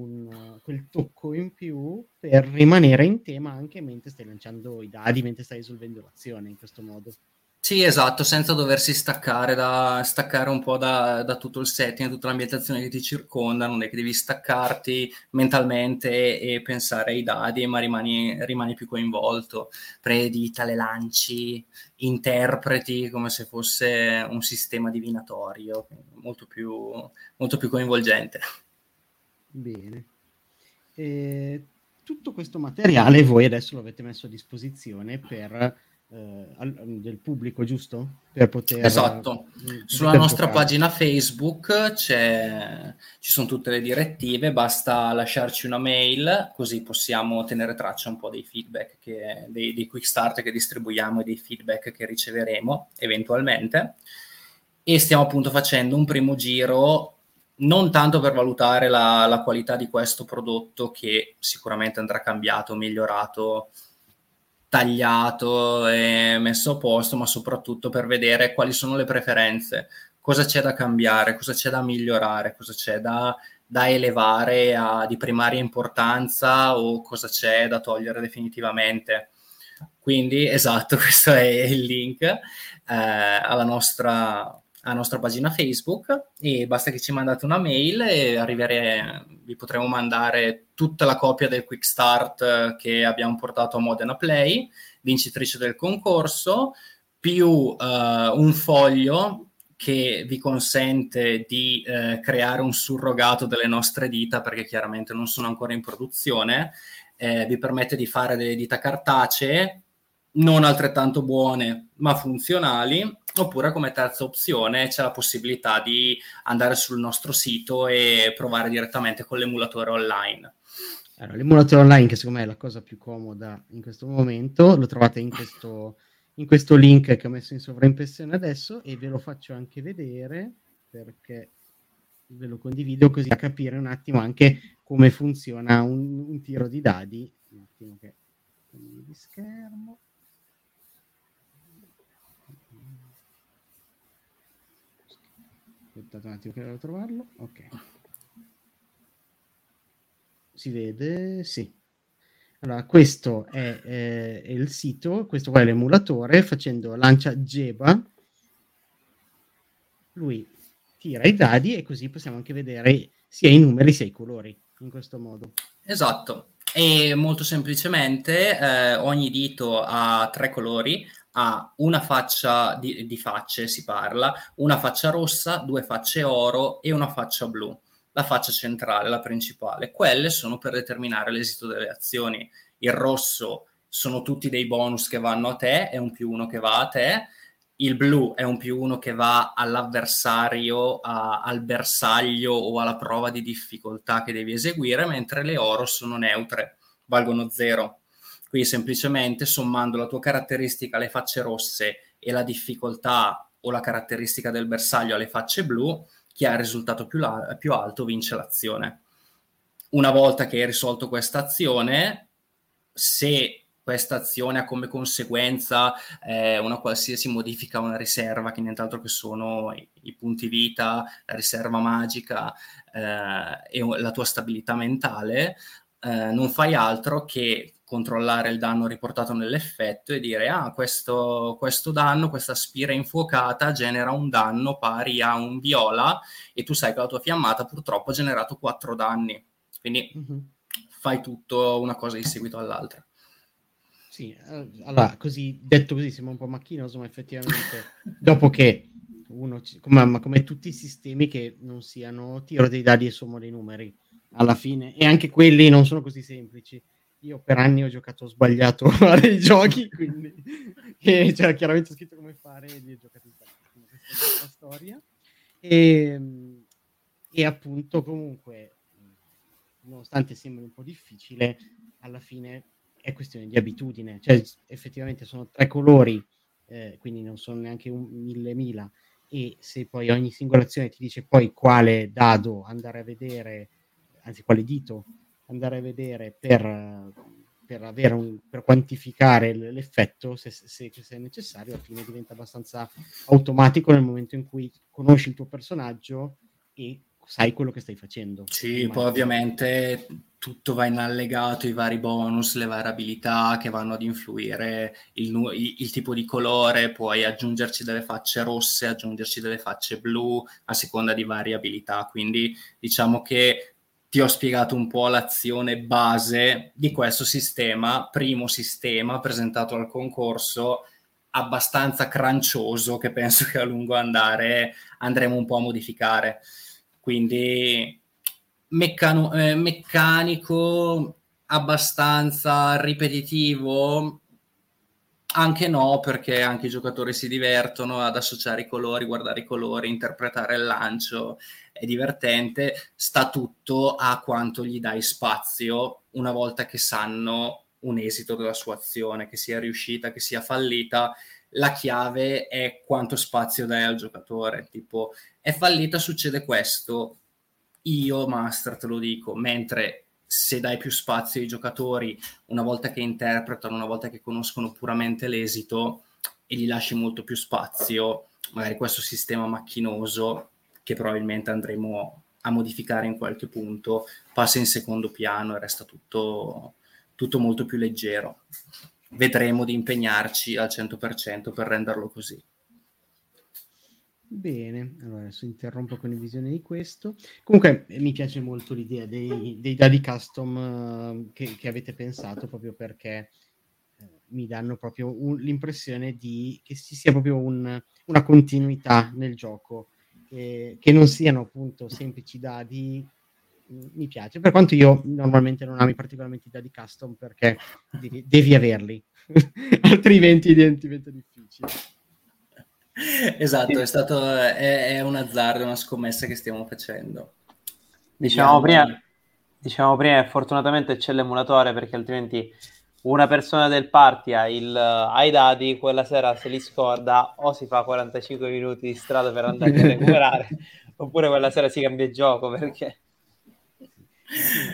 quel tocco in più per rimanere in tema anche mentre stai lanciando i dadi, mentre stai risolvendo l'azione in questo modo. Sì, esatto, senza doversi staccare un po' da tutto il setting, da tutta l'ambientazione che ti circonda. Non è che devi staccarti mentalmente e pensare ai dadi, ma rimani più coinvolto. Predita, le lanci, interpreti come se fosse un sistema divinatorio, molto più coinvolgente. Bene. Tutto questo materiale voi adesso lo avete messo a disposizione per del pubblico, giusto? Per poter... Esatto. Sulla nostra pagina Facebook ci sono tutte le direttive, basta lasciarci una mail, così possiamo tenere traccia un po' dei feedback, dei quick start che distribuiamo e dei feedback che riceveremo eventualmente. E stiamo appunto facendo un primo giro, non tanto per valutare la qualità di questo prodotto, che sicuramente andrà cambiato, migliorato, tagliato e messo a posto, ma soprattutto per vedere quali sono le preferenze, cosa c'è da cambiare, cosa c'è da migliorare, cosa c'è da elevare di primaria importanza o cosa c'è da togliere definitivamente. Quindi, esatto, questo è il link alla nostra pagina Facebook, e basta che ci mandate una mail e vi potremo mandare tutta la copia del Quick Start che abbiamo portato a Modena Play, vincitrice del concorso, più un foglio che vi consente di creare un surrogato delle nostre dita, perché chiaramente non sono ancora in produzione. Vi permette di fare delle dita cartacee, non altrettanto buone ma funzionali, oppure come terza opzione c'è la possibilità di andare sul nostro sito e provare direttamente con l'emulatore online. Allora, l'emulatore online, che secondo me è la cosa più comoda in questo momento, lo trovate in questo link che ho messo in sovraimpressione adesso, e ve lo faccio anche vedere perché ve lo condivido, così da capire un attimo anche come funziona un tiro di dadi. Un attimo che condividi schermo. Aspettate un attimo che devo trovarlo. Ok, si vede? Sì. Allora, questo è il sito, questo qua è l'emulatore. Facendo lancia Geba, lui tira i dadi, e così possiamo anche vedere sia i numeri sia i colori in questo modo. Esatto, e molto semplicemente ogni dito ha 3 colori. Ha una faccia di facce, si parla, una faccia rossa, 2 facce oro e una faccia blu, la faccia centrale, la principale. Quelle sono per determinare l'esito delle azioni. Il rosso sono tutti dei bonus che vanno a te, è un +1 che va a te. il blu è un +1 che va all'avversario, al bersaglio o alla prova di difficoltà che devi eseguire, mentre le oro sono neutre, valgono 0. Quindi semplicemente sommando la tua caratteristica alle facce rosse e la difficoltà o la caratteristica del bersaglio alle facce blu, chi ha il risultato più alto vince l'azione. Una volta che hai risolto questa azione, se questa azione ha come conseguenza una qualsiasi modifica, una riserva, che nient'altro che sono i punti vita, la riserva magica e la tua stabilità mentale, non fai altro che controllare il danno riportato nell'effetto e dire: ah, questo danno, questa spira infuocata genera un danno pari a un viola, e tu sai che la tua fiammata purtroppo ha generato 4 danni. Quindi fai tutto una cosa in seguito all'altra. Sì, allora, così detto così sembra un po' macchinoso, ma effettivamente dopo che uno, come tutti i sistemi che non siano tiro dei dadi e sommo dei numeri, alla fine, e anche quelli non sono così semplici. Io per anni ho giocato sbagliato a fare i giochi, quindi c'era chiaramente scritto come fare e li ho giocati sbagliati. Quindi questa è la storia. E appunto, comunque, nonostante sembri un po' difficile, alla fine è questione di abitudine. Cioè, effettivamente sono 3 colori, quindi non sono neanche 1000. E se poi ogni singola azione ti dice poi quale dado andare a vedere, anzi quale dito andare a vedere per quantificare l'effetto, se è necessario, alla fine diventa abbastanza automatico nel momento in cui conosci il tuo personaggio e sai quello che stai facendo. Sì, poi ovviamente tutto va in allegato, i vari bonus, le varie abilità che vanno ad influire, il tipo di colore, puoi aggiungerci delle facce rosse, aggiungerci delle facce blu, a seconda di varie abilità. Quindi diciamo che ti ho spiegato un po' l'azione base di questo sistema, primo sistema presentato al concorso, abbastanza crancioso, che penso che a lungo andare andremo un po' a modificare. Quindi meccanico, abbastanza ripetitivo, anche no, perché anche i giocatori si divertono ad associare i colori, guardare i colori, interpretare il lancio. È divertente, sta tutto a quanto gli dai spazio una volta che sanno un esito della sua azione, che sia riuscita, che sia fallita. La chiave è quanto spazio dai al giocatore, tipo: è fallita, succede questo, io master te lo dico. Mentre se dai più spazio ai giocatori, una volta che interpretano, una volta che conoscono puramente l'esito e gli lasci molto più spazio, magari questo sistema macchinoso, che probabilmente andremo a modificare in qualche punto, passa in secondo piano e resta tutto molto più leggero. Vedremo di impegnarci al 100% per renderlo così. Bene, allora adesso interrompo con la visione di questo. Comunque mi piace molto l'idea dei dadi custom che avete pensato, proprio perché mi danno proprio l'impressione che ci sia proprio una continuità nel gioco, che non siano appunto semplici dadi. Mi piace, per quanto io normalmente non ami particolarmente i dadi custom, perché devi averli altrimenti diventa difficile. Esatto, è un azzardo, una scommessa che stiamo facendo. Diciamo prima, fortunatamente c'è l'emulatore, perché altrimenti una persona del party ha i dadi, quella sera se li scorda, o si fa 45 minuti di strada per andare a recuperare, oppure quella sera si cambia il gioco, perché...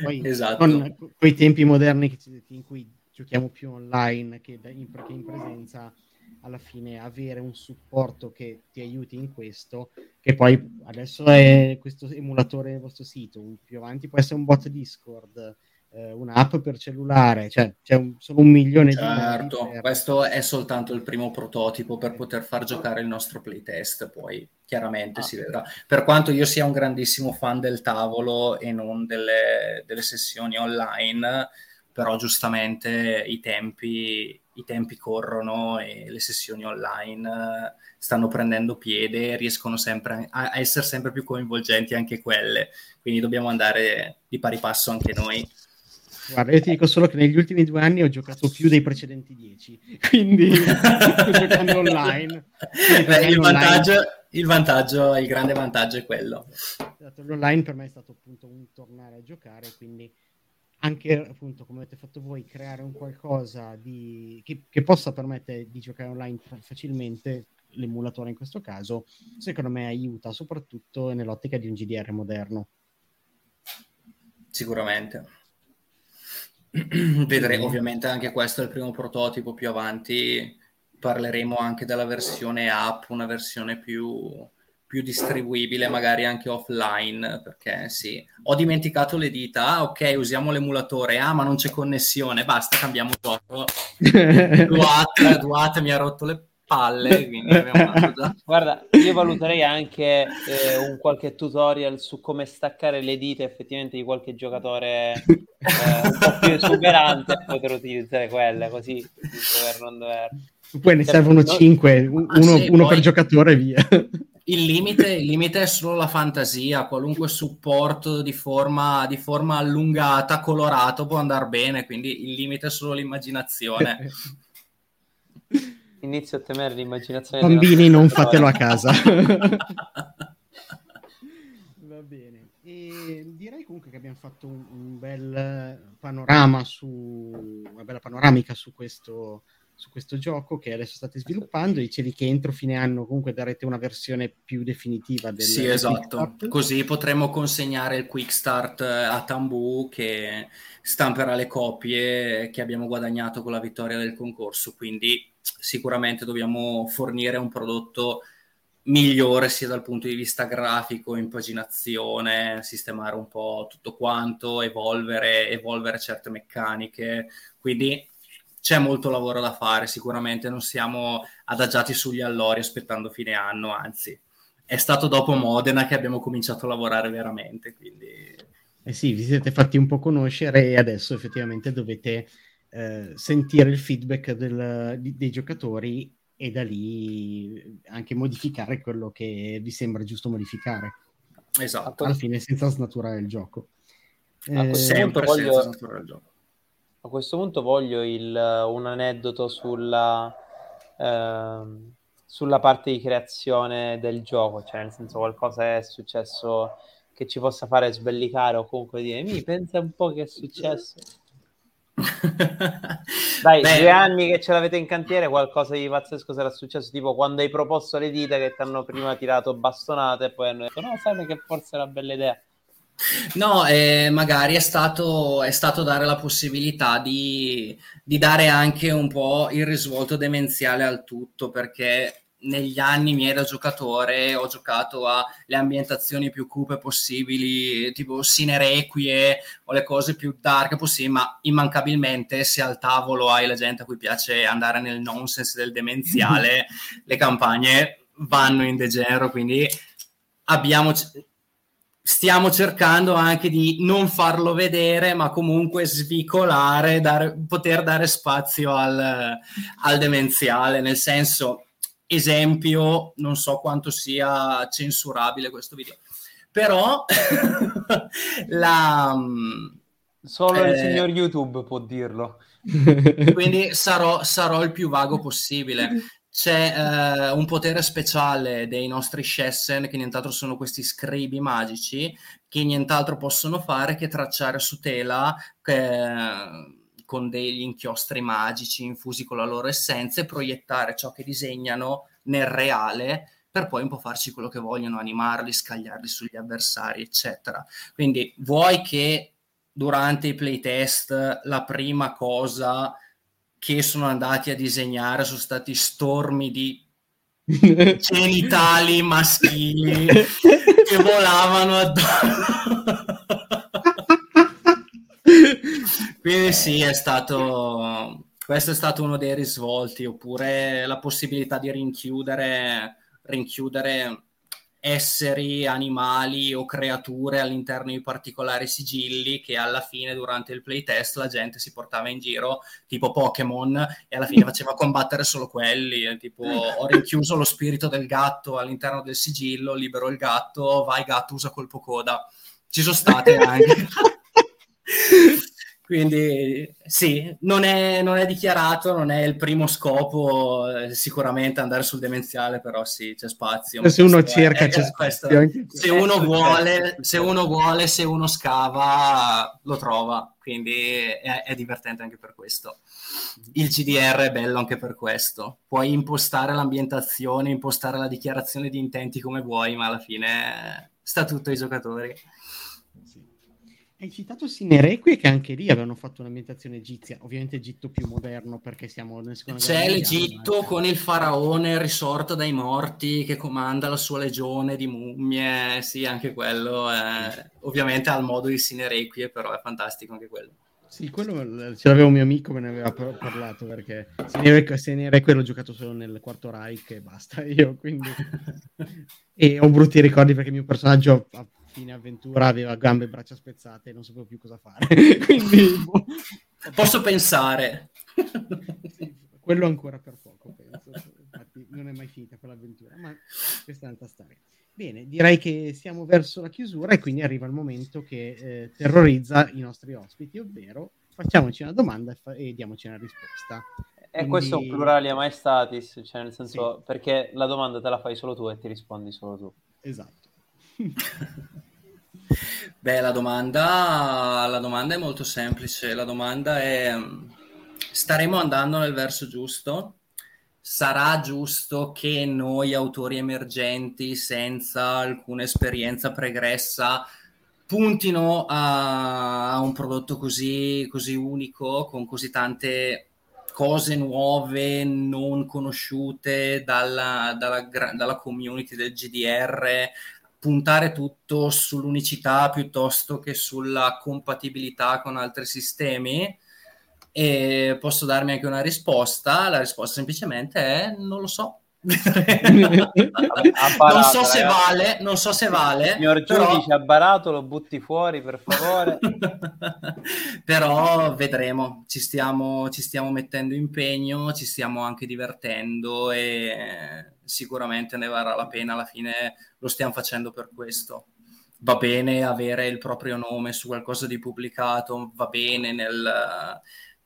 Poi, esatto. Con quei tempi moderni in cui giochiamo più online che in presenza, alla fine avere un supporto che ti aiuti in questo, che poi adesso è questo emulatore del vostro sito, più avanti può essere un bot Discord, un'app per cellulare, cioè sono 1 milione di... Certo, questo è soltanto il primo prototipo per poter far giocare il nostro playtest, poi chiaramente si vedrà. Per quanto io sia un grandissimo fan del tavolo e non delle sessioni online, però giustamente i tempi corrono e le sessioni online stanno prendendo piede, riescono sempre a essere sempre più coinvolgenti anche quelle, quindi dobbiamo andare di pari passo anche noi. Guarda, io ti dico solo che negli ultimi 2 anni ho giocato più dei precedenti 10, quindi sto giocando online. Quindi il grande vantaggio è quello. L'online per me è stato appunto un tornare a giocare, quindi anche appunto come avete fatto voi, creare un qualcosa di che possa permettere di giocare online facilmente, l'emulatore in questo caso, secondo me aiuta soprattutto nell'ottica di un GDR moderno. Sicuramente. Vedremo ovviamente anche questo è il primo prototipo, più avanti parleremo anche della versione app, una versione più distribuibile magari anche offline, perché sì, ho dimenticato le dita, ok, usiamo l'emulatore, ma non c'è connessione, basta, cambiamo gioco. Duat mi ha rotto le palle, quindi abbiamo già... Guarda, io valuterei anche un qualche tutorial su come staccare le dita effettivamente di qualche giocatore un po' più esuberante e poter utilizzare quelle, così per non dover... Poi ne servono 5, uno poi... per giocatore e via. Il limite è solo la fantasia, qualunque supporto di forma allungata, colorato, può andare bene, quindi il limite è solo l'immaginazione. Inizio a temere l'immaginazione. Bambini, non fatelo a casa. Va bene. E direi comunque che abbiamo fatto un bel panorama una bella panoramica su questo gioco che adesso state sviluppando. Dicevi che entro fine anno comunque darete una versione più definitiva del... Sì, esatto, così potremo consegnare il Quick Start a Tambù, che stamperà le copie che abbiamo guadagnato con la vittoria del concorso, quindi sicuramente dobbiamo fornire un prodotto migliore sia dal punto di vista grafico, impaginazione, sistemare un po' tutto quanto, evolvere certe meccaniche, quindi c'è molto lavoro da fare, sicuramente non siamo adagiati sugli allori aspettando fine anno, anzi è stato dopo Modena che abbiamo cominciato a lavorare veramente, quindi... sì, vi siete fatti un po' conoscere e adesso effettivamente dovete sentire il feedback dei giocatori e da lì anche modificare quello che vi sembra giusto modificare. Esatto. Alla fine senza snaturare il gioco. Sempre senza snaturare il gioco. A questo punto voglio un aneddoto sulla parte di creazione del gioco, cioè nel senso qualcosa è successo che ci possa fare sbellicare o comunque dire pensa un po' che è successo. Dai, 2 anni che ce l'avete in cantiere, qualcosa di pazzesco sarà successo, tipo quando hai proposto le dita che ti hanno prima tirato bastonate e poi hanno detto no, sai che forse è una bella idea. No, magari è stato dare la possibilità di dare anche un po' il risvolto demenziale al tutto, perché negli anni miei da giocatore ho giocato alle ambientazioni più cupe possibili, tipo Sinerequie o le cose più dark possibili, ma immancabilmente se al tavolo hai la gente a cui piace andare nel nonsense del demenziale, le campagne vanno in degenero, quindi stiamo cercando anche di non farlo vedere, ma comunque svicolare, poter dare spazio al demenziale, nel senso, esempio, non so quanto sia censurabile questo video, però solo il signor YouTube può dirlo. Quindi sarò il più vago possibile. C'è un potere speciale dei nostri Shessen, che nient'altro sono questi scribi magici, che nient'altro possono fare che tracciare su tela con degli inchiostri magici infusi con la loro essenza e proiettare ciò che disegnano nel reale, per poi un po' farci quello che vogliono, animarli, scagliarli sugli avversari, eccetera. Quindi vuoi che durante i playtest la prima cosa che sono andati a disegnare sono stati stormi di genitali maschili che volavano addosso. Quindi sì, questo è stato uno dei risvolti, oppure la possibilità di rinchiudere esseri, animali o creature all'interno di particolari sigilli che alla fine durante il playtest la gente si portava in giro tipo Pokémon e alla fine faceva combattere solo quelli, tipo ho rinchiuso lo spirito del gatto all'interno del sigillo, libero il gatto, vai gatto, usa colpo coda. Ci sono state anche Quindi sì, non è dichiarato, non è il primo scopo, sicuramente andare sul demenziale, però sì, c'è spazio. Se uno cerca c'è spazio. Se uno vuole, se uno scava, lo trova, quindi è divertente anche per questo. Il GDR è bello anche per questo. Puoi impostare l'ambientazione, impostare la dichiarazione di intenti come vuoi, ma alla fine sta tutto ai giocatori. Hai citato Sinerequie, che anche lì avevano fatto un'ambientazione egizia, ovviamente Egitto più moderno perché siamo nel secondo. C'è l'Egitto con il faraone risorto dai morti che comanda la sua legione di mummie, sì, anche quello è... ovviamente al modo di Sinerequie, però è fantastico anche quello. Sì, quello ce l'aveva un mio amico, me ne aveva parlato, perché Sinerequie l'ho giocato solo nel Quarto Reich e basta io, quindi e ho brutti ricordi perché il mio personaggio fine avventura aveva gambe e braccia spezzate e non sapevo più cosa fare. Quindi posso pensare quello ancora per poco, penso. Infatti non è mai finita quell'avventura, ma questa è un'altra storia. Bene, direi che siamo verso la chiusura e quindi arriva il momento che terrorizza i nostri ospiti, ovvero facciamoci una domanda e diamoci una risposta. E quindi... questo è un plurale maestatis, cioè nel senso sì, perché la domanda te la fai solo tu e ti rispondi solo tu. Esatto. Beh, la domanda è molto semplice. La domanda è: staremo andando nel verso giusto? Sarà giusto che noi autori emergenti senza alcuna esperienza pregressa puntino a un prodotto così unico, con così tante cose nuove non conosciute dalla community del GDR? Puntare tutto sull'unicità piuttosto che sulla compatibilità con altri sistemi? E posso darmi anche una risposta? La risposta semplicemente è non lo so. Non so se vale, Signor Giudice, però... abbarato, lo butti fuori per favore. Però vedremo, ci stiamo mettendo impegno, ci stiamo anche divertendo e sicuramente ne varrà la pena. Alla fine lo stiamo facendo per questo. Va bene avere il proprio nome su qualcosa di pubblicato, va bene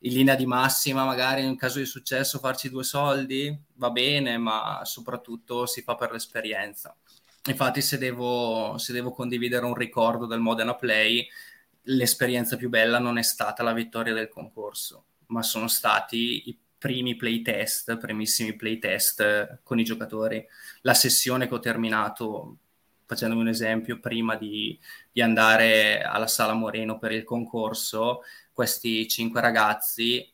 in linea di massima, magari in caso di successo farci 2 soldi, va bene, ma soprattutto si fa per l'esperienza. Infatti se devo condividere un ricordo del Modena Play, l'esperienza più bella non è stata la vittoria del concorso, ma sono stati i primissimi playtest con i giocatori. La sessione che ho terminato, facendomi un esempio, prima di andare alla Sala Moreno per il concorso, questi 5 ragazzi,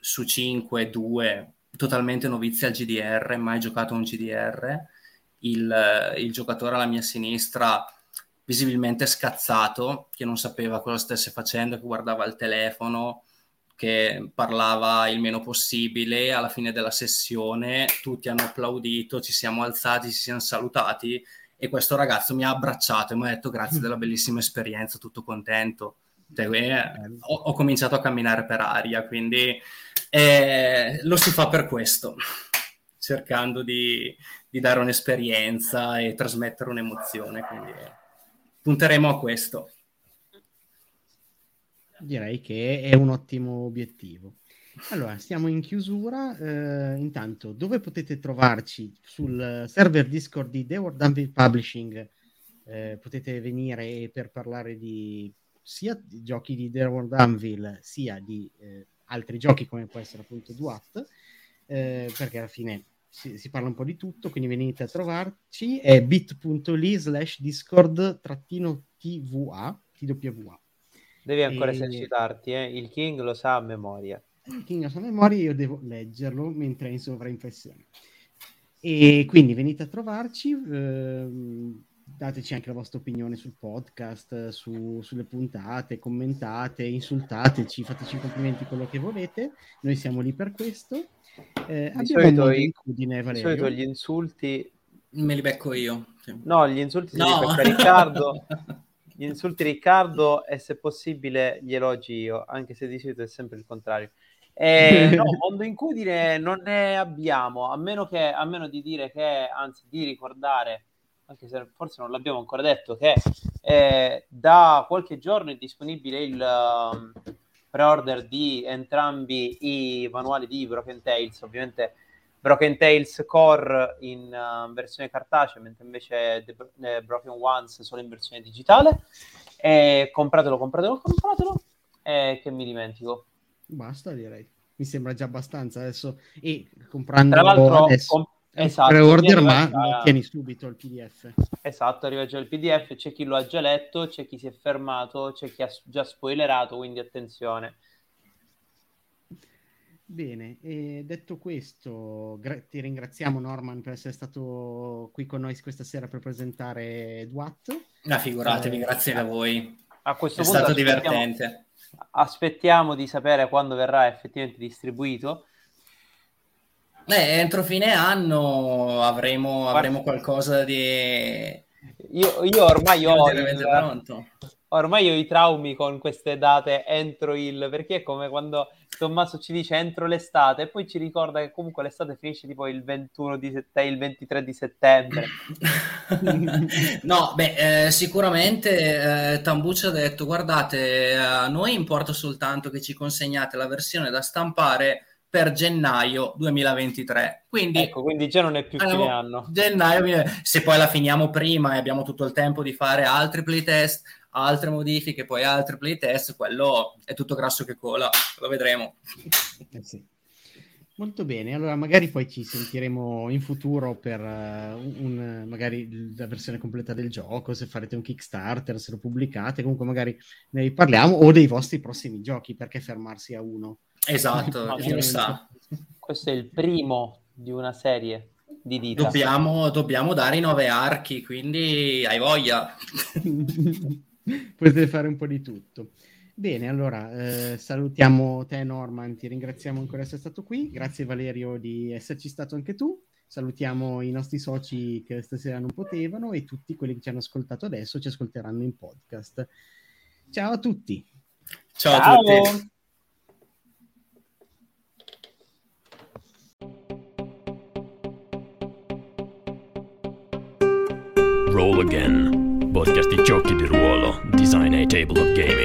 su 5, 2 totalmente novizi al GDR, mai giocato un GDR, il giocatore alla mia sinistra visibilmente scazzato, che non sapeva cosa stesse facendo, che guardava il telefono, che parlava il meno possibile. Alla fine della sessione tutti hanno applaudito, ci siamo alzati, ci siamo salutati e questo ragazzo mi ha abbracciato e mi ha detto grazie della bellissima esperienza, tutto contento. Ho cominciato a camminare per aria, quindi lo si fa per questo, cercando di dare un'esperienza e trasmettere un'emozione, quindi punteremo a questo. Direi che è un ottimo obiettivo. Allora, siamo in chiusura. Intanto, dove potete trovarci? Sul server Discord di The World Anvil Publishing potete venire per parlare di sia di giochi di The World Anvil sia di altri giochi come può essere appunto Duat, perché alla fine si parla un po' di tutto, quindi venite a trovarci. È bit.ly/discord-twa. Devi ancora esercitarti, il King lo sa a memoria. Il King lo sa a memoria, io devo leggerlo mentre è in sovraimpressione. E quindi venite a trovarci, dateci anche la vostra opinione sul podcast, sulle puntate, commentate, insultateci, fateci complimenti, quello che volete, noi siamo lì per questo. Di solito gli insulti me li becco io. No, gli insulti li becca Riccardo. Gli insulti Riccardo e se possibile gli elogi io, anche se di solito è sempre il contrario. No, mondo incudine non ne abbiamo, di ricordare, anche se forse non l'abbiamo ancora detto, che da qualche giorno è disponibile pre-order di entrambi i manuali di Broken Tales, ovviamente Broken Tales Core in versione cartacea, mentre invece Broken Ones solo in versione digitale. Compratelo, che mi dimentico. Basta, direi. Mi sembra già abbastanza adesso. E comprando adesso esatto, pre-order, ma lo tieni subito il PDF. Esatto, arriva già il PDF, c'è chi lo ha già letto, c'è chi si è fermato, c'è chi ha già spoilerato, quindi attenzione. Bene, e detto questo, ti ringraziamo Norman per essere stato qui con noi questa sera per presentare Duat. No, figuratevi, grazie a voi. A questo punto è stato divertente. Aspettiamo di sapere quando verrà effettivamente distribuito. Entro fine anno avremo qualcosa di... Io ormai ho pronto. Ormai ho i traumi con queste date entro perché è come quando Tommaso ci dice entro l'estate e poi ci ricorda che comunque l'estate finisce tipo il 21 di settembre, il 23 di settembre. No, sicuramente Tambù ci ha detto: guardate, a noi importa soltanto che ci consegnate la versione da stampare per gennaio 2023, quindi già non è più fine anno. Gennaio, se poi la finiamo prima e abbiamo tutto il tempo di fare altri playtest, altre modifiche, poi altri playtest, quello è tutto grasso che cola, lo vedremo. Sì. Molto bene, allora magari poi ci sentiremo in futuro per magari la versione completa del gioco, se farete un Kickstarter, se lo pubblicate, comunque magari ne riparliamo, o dei vostri prossimi giochi, perché fermarsi a uno. Esatto, questo è il primo di una serie di dita. Dobbiamo dare i 9 archi, quindi hai voglia. Potete fare un po' di tutto. Bene, allora salutiamo te Norman, ti ringraziamo ancora di essere stato qui, grazie Valerio di esserci stato anche tu, salutiamo i nostri soci che stasera non potevano e tutti quelli che ci hanno ascoltato adesso ci ascolteranno in podcast. Ciao a tutti. Ciao. A tutti. Roll Again, podcast di giochi di ruolo, design a table of games.